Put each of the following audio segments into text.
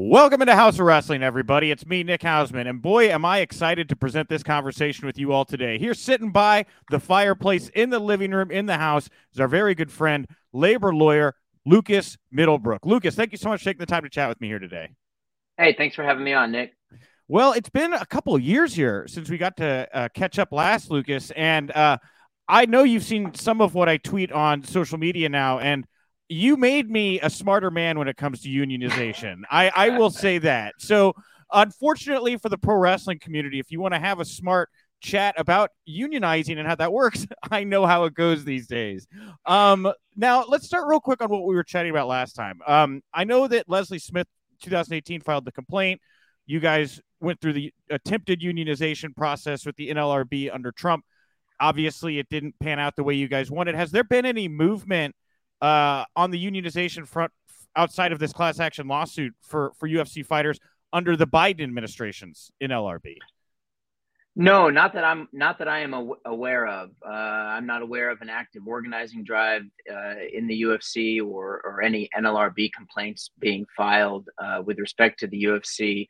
Welcome into House of Wrestling, everybody. It's me, Nick Hausman, and boy, am I excited to present this conversation with you all today. Here sitting by the fireplace in the living room in the house is our very good friend, labor lawyer, Lucas Middlebrook. Lucas, thank you so much for taking the time to chat with me here today. Hey, thanks for having me on, Nick. Well, it's been a couple of years here since we got to catch up last, Lucas, and I know you've seen some of what I tweet on social media now, and you made me a smarter man when it comes to unionization. I will say that. So unfortunately for the pro wrestling community, if you want to have a smart chat about unionizing and how that works, I know how it goes these days. Now let's start real quick on what we were chatting about last time. I know that Leslie Smith, 2018, filed the complaint. You guys went through the attempted unionization process with the NLRB under Trump. Obviously it didn't pan out the way you guys wanted. Has there been any movement on the unionization front outside of this class action lawsuit for UFC fighters under the Biden administration's NLRB? No, not that I am aware of. I'm not aware of an active organizing drive in the UFC or any NLRB complaints being filed with respect to the UFC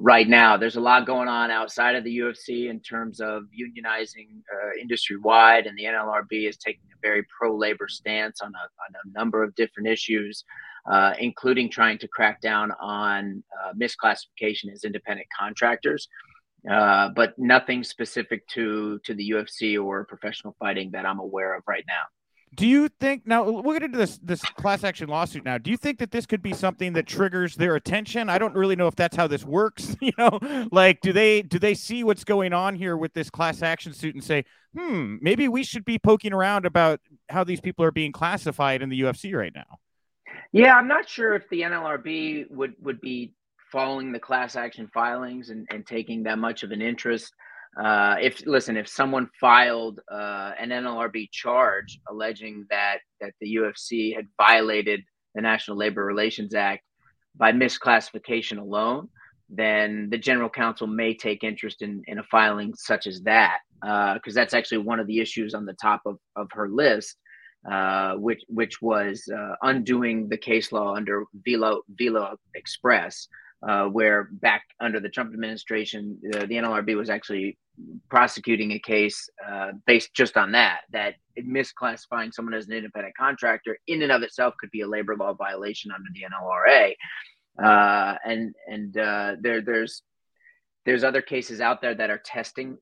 right now. There's a lot going on outside of the UFC in terms of unionizing industry wide, and the NLRB is taking a very pro-labor stance on a number of different issues, including trying to crack down on misclassification as independent contractors, but nothing specific to the UFC or professional fighting that I'm aware of right now. Do you think, now we're going to do this class action lawsuit now, do you think that this could be something that triggers their attention? I don't really know if that's how this works. You know, like, do they see what's going on here with this class action suit and say, maybe we should be poking around about how these people are being classified in the UFC right now? Yeah, I'm not sure if the NLRB would be following the class action filings and taking that much of an interest. If someone filed an NLRB charge alleging that the UFC had violated the National Labor Relations Act by misclassification alone, then the general counsel may take interest in a filing such as that, because that's actually one of the issues on the top of her list, which was undoing the case law under Velo Express, where back under the Trump administration, the NLRB was actually prosecuting a case based just on that misclassifying someone as an independent contractor in and of itself could be a labor law violation under the NLRA. There's other cases out there that are testing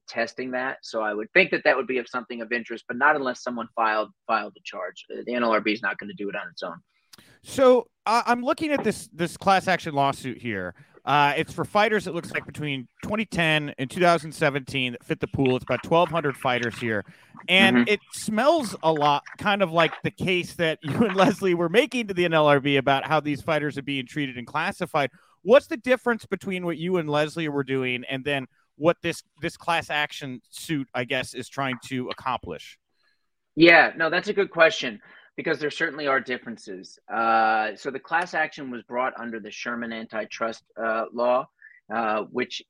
that. So I would think that would be of something of interest, but not unless someone filed the charge. The NLRB is not going to do it on its own. So I'm looking at this class action lawsuit here. It's for fighters, it looks like, between 2010 and 2017 that fit the pool. It's about 1,200 fighters here. And It smells a lot kind of like the case that you and Leslie were making to the NLRB about how these fighters are being treated and classified. What's the difference between what you and Leslie were doing and then what this class action suit, I guess, is trying to accomplish? Yeah, no, that's a good question, because there certainly are differences. So the class action was brought under the Sherman Antitrust law, which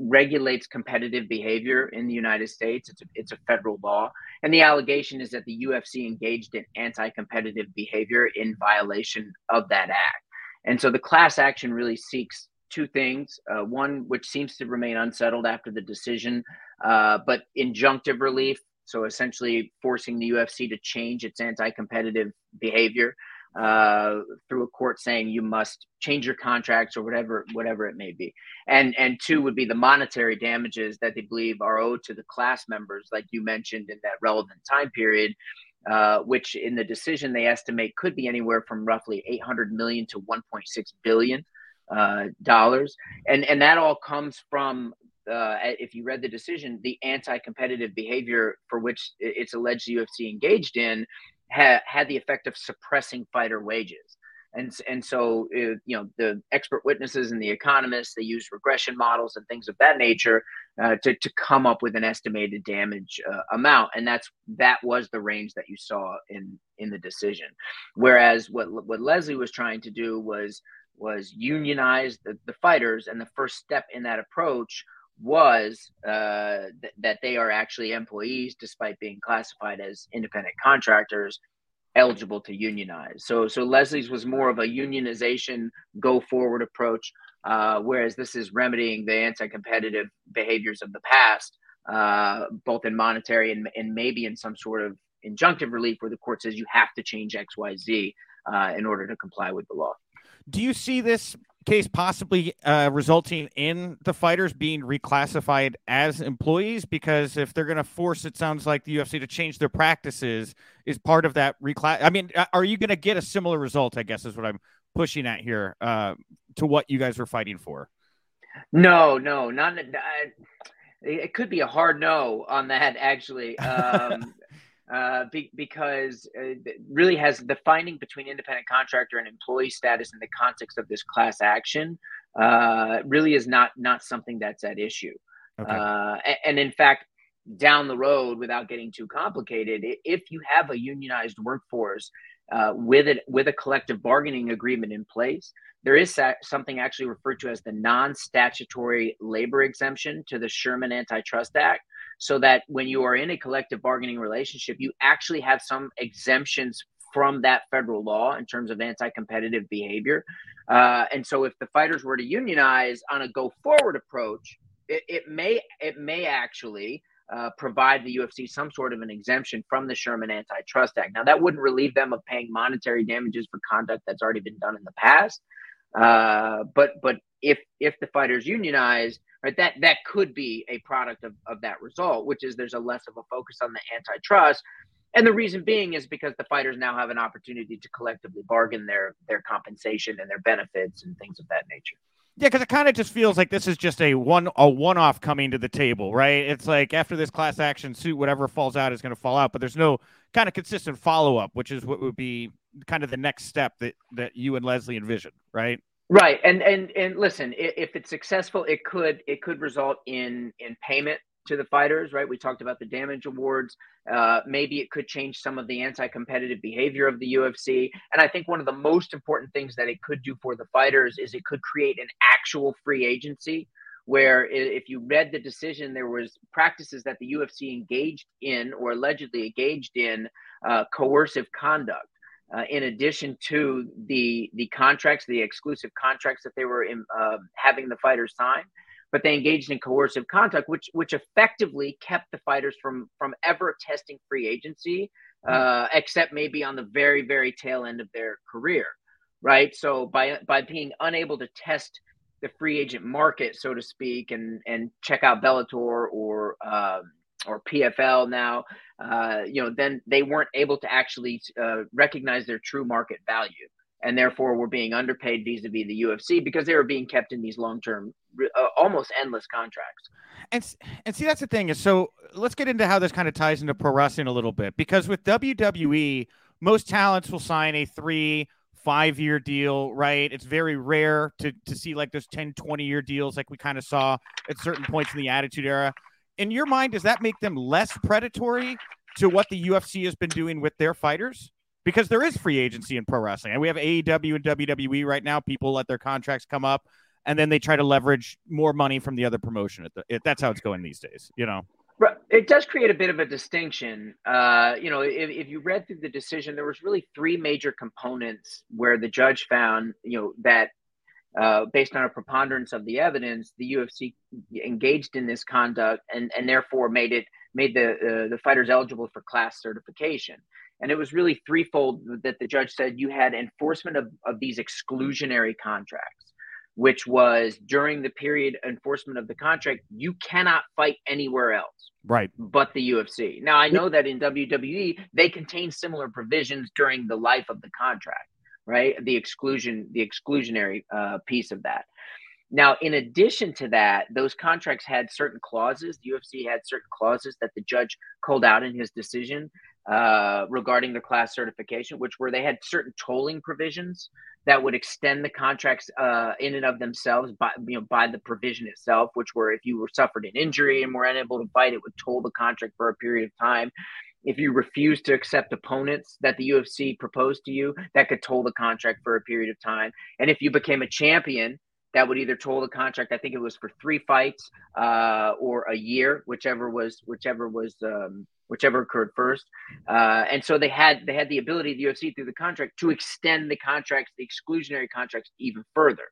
regulates competitive behavior in the United States. It's a federal law. And the allegation is that the UFC engaged in anti-competitive behavior in violation of that act. And so the class action really seeks two things. One, which seems to remain unsettled after the decision, but injunctive relief. So essentially forcing the UFC to change its anti-competitive behavior, through a court saying you must change your contracts or whatever it may be. And two would be the monetary damages that they believe are owed to the class members, like you mentioned, in that relevant time period, which in the decision they estimate could be anywhere from roughly $800 million to $1.6 billion dollars. And that all comes from, if you read the decision, the anti-competitive behavior for which it's alleged the UFC engaged in had the effect of suppressing fighter wages. And so, the expert witnesses and the economists, they use regression models and things of that nature to come up with an estimated damage amount. And that was the range that you saw in the decision. Whereas what Leslie was trying to do was unionize the fighters. And the first step in that approach was that they are actually employees, despite being classified as independent contractors, eligible to unionize. So Leslie's was more of a unionization go forward approach, whereas this is remedying the anti-competitive behaviors of the past, both in monetary and maybe in some sort of injunctive relief where the court says you have to change XYZ in order to comply with the law. Do you see this case possibly resulting in the fighters being reclassified as employees? Because if they're going to force, it sounds like, the UFC to change their practices, is part of that reclass. I mean, are you going to get a similar result, I guess, is what I'm pushing at here, to what you guys were fighting for? No, not. It could be a hard no on that, actually. Because it really has the finding between independent contractor and employee status in the context of this class action really is not something that's at issue. Okay. And in fact, down the road, without getting too complicated, if you have a unionized workforce with a collective bargaining agreement in place, there is something actually referred to as the non-statutory labor exemption to the Sherman Antitrust Act, so that when you are in a collective bargaining relationship, you actually have some exemptions from that federal law in terms of anti-competitive behavior. And so if the fighters were to unionize on a go-forward approach, it may actually provide the UFC some sort of an exemption from the Sherman Antitrust Act. Now, that wouldn't relieve them of paying monetary damages for conduct that's already been done in the past. But if the fighters unionize, right, that could be a product of that result, which is there's a less of a focus on the antitrust. And the reason being is because the fighters now have an opportunity to collectively bargain their compensation and their benefits and things of that nature. Yeah, because it kind of just feels like this is just a one-off coming to the table, right? It's like after this class action suit, whatever falls out is going to fall out, but there's no kind of consistent follow-up, which is what would be kind of the next step that you and Leslie envisioned, right? Right. And listen, if it's successful, it could result in payment to the fighters, right? We talked about the damage awards. Maybe it could change some of the anti-competitive behavior of the UFC. And I think one of the most important things that it could do for the fighters is it could create an actual free agency, where if you read the decision, there was practices that the UFC engaged in, or allegedly engaged in, coercive conduct. In addition to the contracts, the exclusive contracts that they were having the fighters sign, but they engaged in coercive conduct, which effectively kept the fighters from ever testing free agency, except maybe on the very, very tail end of their career, right? So by being unable to test the free agent market, so to speak, and check out Bellator or PFL now, then they weren't able to actually recognize their true market value, and therefore were being underpaid vis-a-vis the UFC because they were being kept in these long-term, almost endless contracts. And see, that's the thing. So let's get into how this kind of ties into pro wrestling a little bit, because with WWE, most talents will sign a 3-5 year deal, right? It's very rare to see like those 10, 20-year deals like we kind of saw at certain points in the Attitude Era. In your mind, does that make them less predatory to what the UFC has been doing with their fighters? Because there is free agency in pro wrestling, and we have AEW and WWE right now. People let their contracts come up, and then they try to leverage more money from the other promotion. That's how it's going these days, you know? It does create a bit of a distinction. If you read through the decision, there was really three major components where the judge found, that based on a preponderance of the evidence, the UFC engaged in this conduct and therefore made the fighters eligible for class certification. And it was really threefold that the judge said you had enforcement of these exclusionary contracts, which was during the period enforcement of the contract, you cannot fight anywhere else. Right. But the UFC. Now, I know that in WWE, they contain similar provisions during the life of the contract, right? The exclusionary piece of that. Now, in addition to that, those contracts had certain clauses. The UFC had certain clauses that the judge called out in his decision regarding the class certification, which were they had certain tolling provisions that would extend the contracts in and of themselves by the provision itself, which were if you were suffered an injury and were unable to fight, it would toll the contract for a period of time. If you refuse to accept opponents that the UFC proposed to you, that could toll the contract for a period of time. And if you became a champion, that would either toll the contract. I think it was for 3 fights or a year, whichever occurred first. And so they had the ability of the UFC through the contract to extend the contracts, the exclusionary contracts, even further.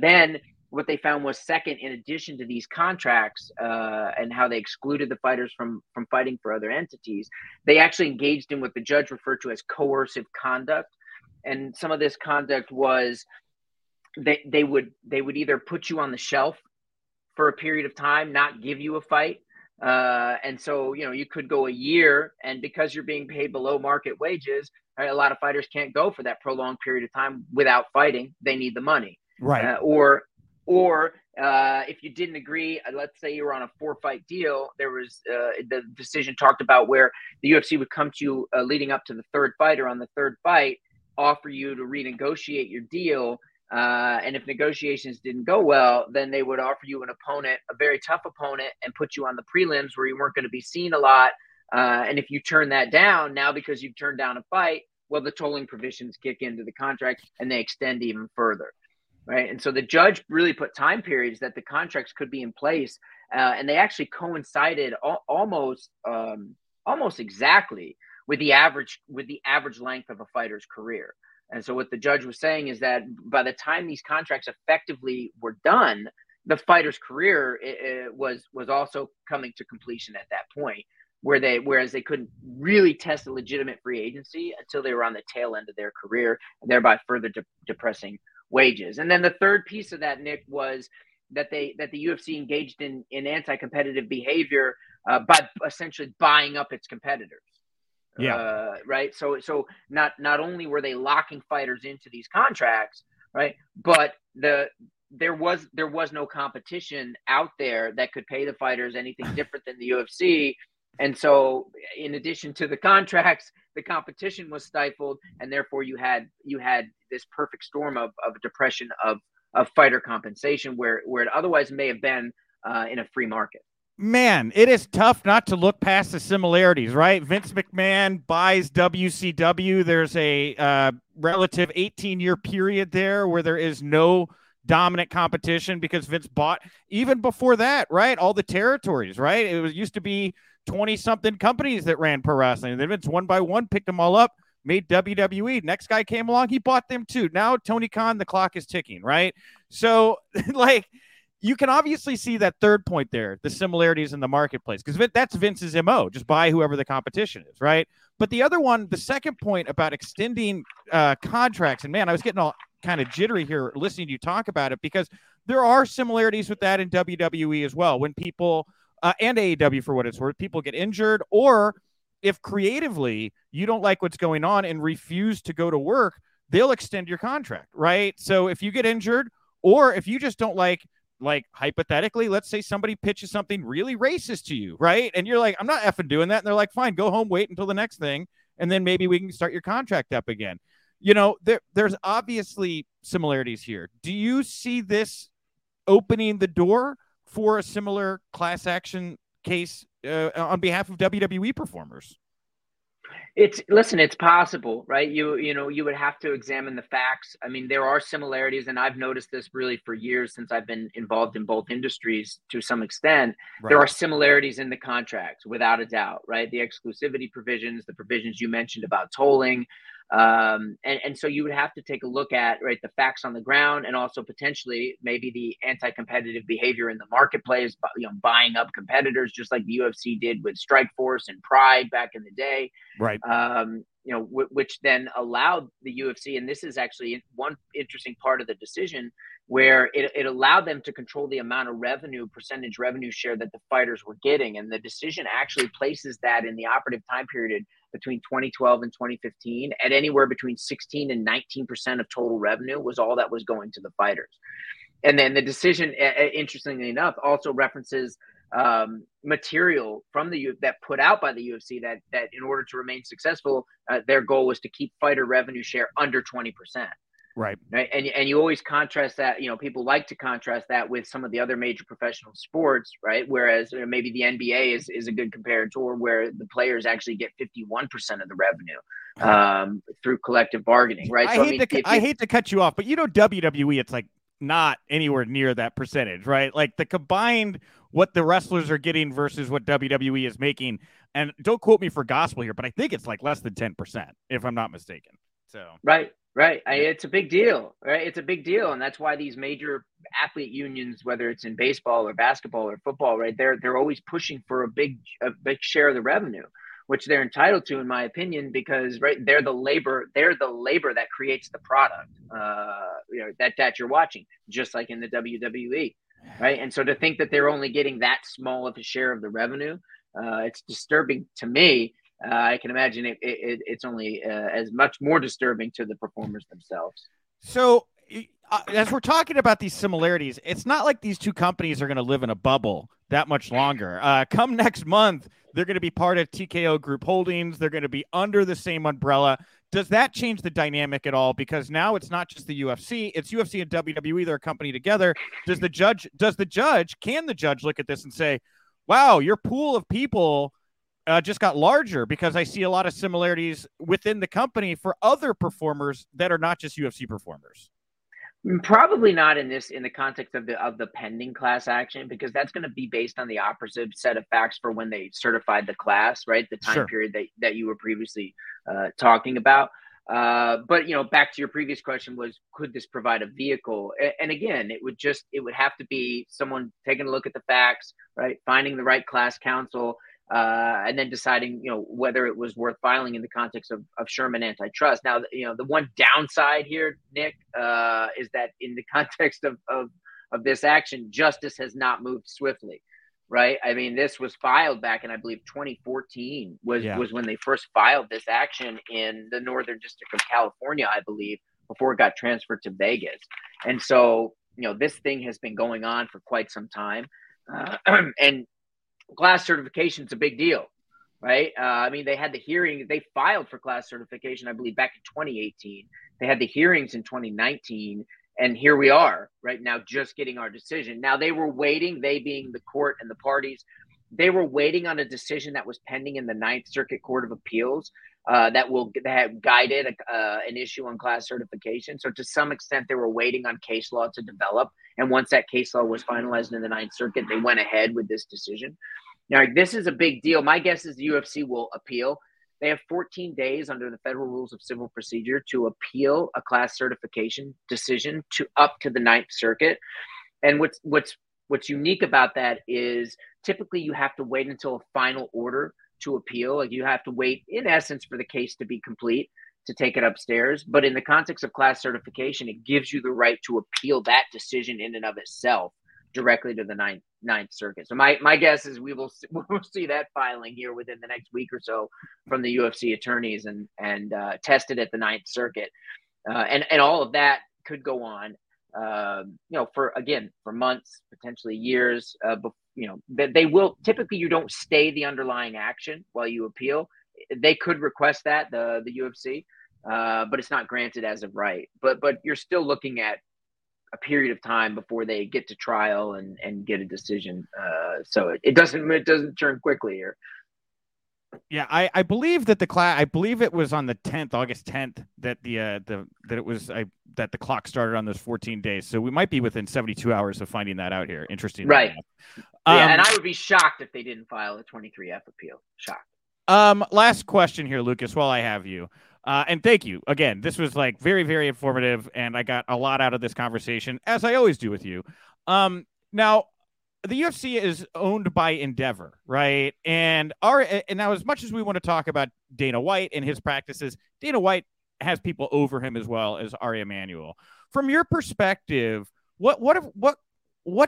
Then what they found was second, in addition to these contracts and how they excluded the fighters from fighting for other entities, they actually engaged in what the judge referred to as coercive conduct. And some of this conduct was they would either put you on the shelf for a period of time, not give you a fight. And so, you could go a year, and because you're being paid below market wages, right, a lot of fighters can't go for that prolonged period of time without fighting. They need the money. Right. Or if you didn't agree, let's say you were on a 4-fight deal, there was the decision talked about where the UFC would come to you leading up to the third fight or on the third fight, offer you to renegotiate your deal. And if negotiations didn't go well, then they would offer you an opponent, a very tough opponent, and put you on the prelims where you weren't going to be seen a lot. And if you turn that down now because you've turned down a fight, well, the tolling provisions kick into the contract and they extend even further. Right. And so the judge really put time periods that the contracts could be in place. And they actually coincided almost exactly with the average length of a fighter's career. And so what the judge was saying is that by the time these contracts effectively were done, the fighter's career was also coming to completion at that point, whereas they couldn't really test a legitimate free agency until they were on the tail end of their career, thereby further depressing wages. And then the third piece of that, Nick, was that the UFC engaged in anti-competitive behavior by essentially buying up its competitors. Yeah. Right. So not only were they locking fighters into these contracts, right, but there was no competition out there that could pay the fighters anything different than the UFC. And so in addition to the contracts, the competition was stifled, and therefore you had this perfect storm of depression of fighter compensation where it otherwise may have been in a free market. Man, it is tough not to look past the similarities, right? Vince McMahon buys WCW. There's a relative 18-year period there where there is no dominant competition because Vince bought, even before that, right, all the territories, right? It used to be 20-something companies that ran pro wrestling. And then Vince, one by one, picked them all up, made WWE. Next guy came along, he bought them too. Now Tony Khan, the clock is ticking, right? So, you can obviously see that third point there, the similarities in the marketplace, because that's Vince's MO, just buy whoever the competition is, right? But the other one, the second point about extending contracts, and man, I was getting all kind of jittery here listening to you talk about it, because there are similarities with that in WWE as well. When people, and AEW for what it's worth, people get injured, or if creatively you don't like what's going on and refuse to go to work, they'll extend your contract, right? So if you get injured, or if you just don't like hypothetically, let's say somebody pitches something really racist to you, right? And you're like, I'm not effing doing that. And they're like, fine, go home, wait until the next thing, and then maybe we can start your contract up again. There's obviously similarities here. Do you see this opening the door for a similar class action case on behalf of WWE performers? It's possible, right? You would have to examine the facts. I mean, there are similarities, and I've noticed this really for years since I've been involved in both industries to some extent. Right. There are similarities in the contracts, without a doubt, right? The exclusivity provisions, the provisions you mentioned about tolling, And so you would have to take a look at, right, the facts on the ground, and also potentially maybe the anti-competitive behavior in the marketplace, you know, buying up competitors, just like the UFC did with Strikeforce and Pride back in the day. Right. You know, which then allowed the UFC, and this is actually one interesting part of the decision, where it allowed them to control the amount of revenue, percentage revenue share that the fighters were getting. And the decision actually places that in the operative time period between 2012 and 2015 at anywhere between 16 and 19% of total revenue was all that was going to the fighters. And then the decision, interestingly enough, also references material from the that put out by the UFC that in order to remain successful, their goal was to keep fighter revenue share under 20%. Right. And you always contrast that, you know, people like to contrast that with some of the other major professional sports, right? Whereas, you know, maybe the NBA is a good comparator, where the players actually get 51% of the revenue through collective bargaining, right? I hate to cut you off, but you know, WWE, it's like not anywhere near that percentage, right? Like the combined what the wrestlers are getting versus what WWE is making. And don't quote me for gospel here, but I think it's like less than 10%, if I'm not mistaken. So, right. It's a big deal, right? It's a big deal. And that's why these major athlete unions, whether it's in baseball or basketball or football, right, they're always pushing for a big share of the revenue, which they're entitled to, in my opinion, because, right, they're the labor that creates the product, you know, that you're watching, just like in the WWE. Right. And so to think that they're only getting that small of a share of the revenue, it's disturbing to me. I can imagine it's only as much more disturbing to the performers themselves. So as we're talking about these similarities, it's not like these two companies are going to live in a bubble that much longer. Come next month, they're going to be part of TKO Group Holdings. They're going to be under the same umbrella. Does that change the dynamic at all? Because now it's not just the UFC, it's UFC and WWE. They're a company together. Can the judge look at this and say, wow, your pool of people just got larger because I see a lot of similarities within the company for other performers that are not just UFC performers? Probably not in the context of the pending class action, because that's going to be based on the opposite set of facts for when they certified the class, right? The time period that you were previously talking about. But, you know, back to your previous question was, could this provide a vehicle? And again, it would have to be someone taking a look at the facts, right? Finding the right class counsel, and then deciding, you know, whether it was worth filing in the context of Sherman Antitrust. Now, you know, the one downside here, Nick, is that in the context of this action, justice has not moved swiftly, right? I mean, this was filed back in, I believe, 2014 was when they first filed this action in the Northern District of California, I believe, before it got transferred to Vegas. And so, you know, this thing has been going on for quite some time. And class certification is a big deal, right? I mean, they had the hearing. They filed for class certification, I believe, back in 2018. They had the hearings in 2019, and here we are right now just getting our decision. Now, they were waiting, they being the court and the parties, they were waiting on a decision that was pending in the Ninth Circuit Court of Appeals that guided an issue on class certification. So to some extent, they were waiting on case law to develop. And once that case law was finalized in the Ninth Circuit, they went ahead with this decision. Now, this is a big deal. My guess is the UFC will appeal. They have 14 days under the Federal Rules of Civil Procedure to appeal a class certification decision up to the Ninth Circuit. And what's unique about that is typically you have to wait until a final order to appeal. Like, you have to wait, in essence, for the case to be complete to take it upstairs. But in the context of class certification, it gives you the right to appeal that decision in and of itself directly to the Ninth Circuit. So my guess is we'll see that filing here within the next week or so from the UFC attorneys and tested at the Ninth Circuit. And all of that could go on, you know, for months, potentially years, you know, they will typically, you don't stay the underlying action while you appeal. They could request that, the UFC, but it's not granted as of right. But you're still looking at a period of time before they get to trial and get a decision. So it doesn't turn quickly here. Yeah, I believe that it was on the 10th, August 10th, that that the clock started on those 14 days. So we might be within 72 hours of finding that out here. Interesting. Right. And I would be shocked if they didn't file a 23F appeal. Shocked. Last question here, Lucas, while I have you. And thank you again. This was like very, very informative, and I got a lot out of this conversation, as I always do with you. Now, the UFC is owned by Endeavor, right? And now, as much as we want to talk about Dana White and his practices, Dana White has people over him as well as Ari Emanuel. From your perspective, what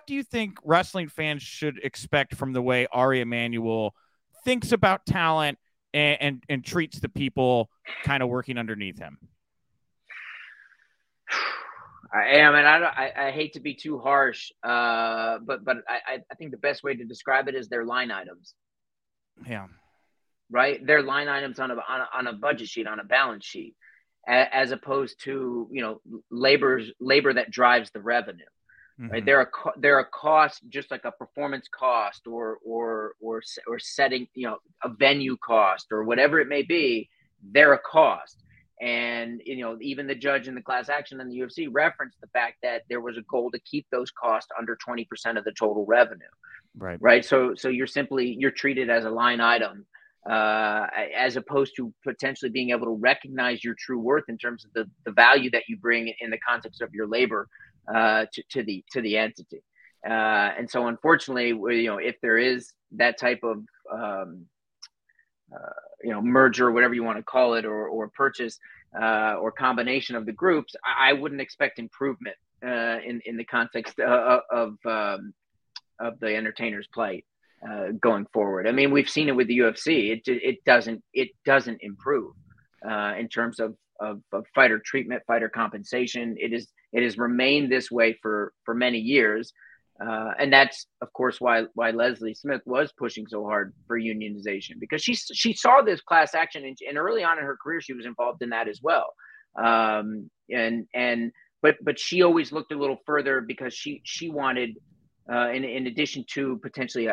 do you think wrestling fans should expect from the way Ari Emanuel thinks about talent and treats the people kind of working underneath him? I hate to be too harsh, but I think the best way to describe it is their line items. Yeah, right. Their line items on a budget sheet, on a balance sheet, as opposed to labor that drives the revenue. Mm-hmm. Right, they're a cost, just like a performance cost or setting, a venue cost or whatever it may be. They're a cost. And, even the judge in the class action in the UFC referenced the fact that there was a goal to keep those costs under 20% of the total revenue. Right. Right. So you're treated as a line item, as opposed to potentially being able to recognize your true worth in terms of the value that you bring in the context of your labor, to the entity. And so unfortunately, if there is that type of, merger, whatever you want to call it, or purchase, or combination of the groups, I wouldn't expect improvement in the context of the entertainer's plight going forward. I mean, we've seen it with the UFC. It doesn't improve in terms of fighter treatment, fighter compensation. It has remained this way for many years. And that's, of course, why Leslie Smith was pushing so hard for unionization, because she saw this class action, and early on in her career, she was involved in that as well. But she always looked a little further, because she wanted, in addition to potentially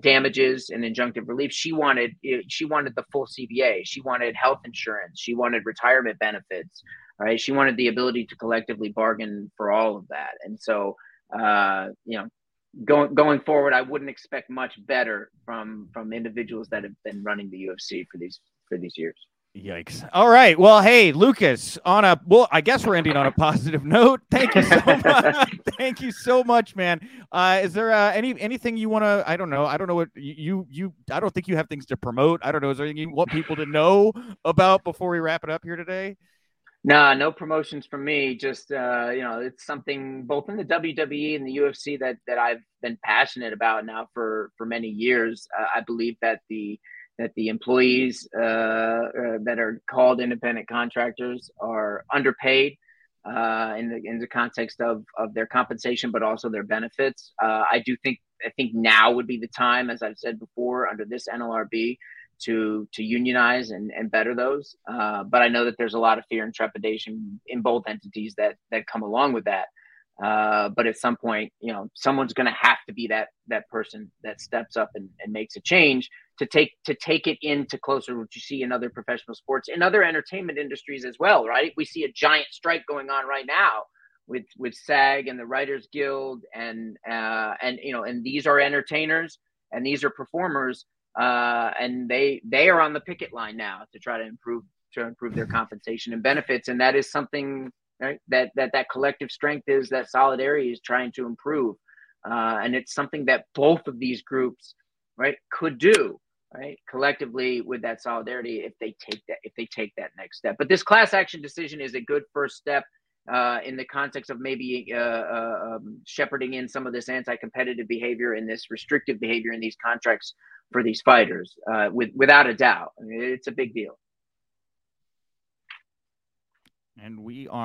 damages and injunctive relief, she wanted the full CBA. She wanted health insurance. She wanted retirement benefits. Right? She wanted the ability to collectively bargain for all of that. And so, going forward, I wouldn't expect much better from individuals that have been running the UFC for these years. Yikes. All right. Well, hey, Lucas, I guess we're ending on a positive note. Thank you so much. Thank you so much, man. Is there anything you want to, I don't think you have things to promote. I don't know. Is there anything you want people to know about before we wrap it up here today? Nah, no promotions for me. Just, it's something both in the WWE and the UFC that I've been passionate about now for many years. I believe that the employees that are called independent contractors are underpaid in the context of their compensation, but also their benefits. I think now would be the time, as I've said before, under this NLRB, to unionize and better those. But I know that there's a lot of fear and trepidation in both entities that come along with that. But at some point, someone's going to have to be that person that steps up and makes a change to take it into closer what you see in other professional sports and other entertainment industries as well, right? We see a giant strike going on right now with SAG and the Writers Guild and these are entertainers and these are performers. And they are on the picket line now to try to improve their compensation and benefits. And that is something, right, that collective strength is, that solidarity is trying to improve. And it's something that both of these groups, right, could do, right, collectively with that solidarity if they take that next step. But this class action decision is a good first step in the context of maybe shepherding in some of this anti-competitive behavior and this restrictive behavior in these contracts for these fighters, without a doubt. I mean, it's a big deal. And we are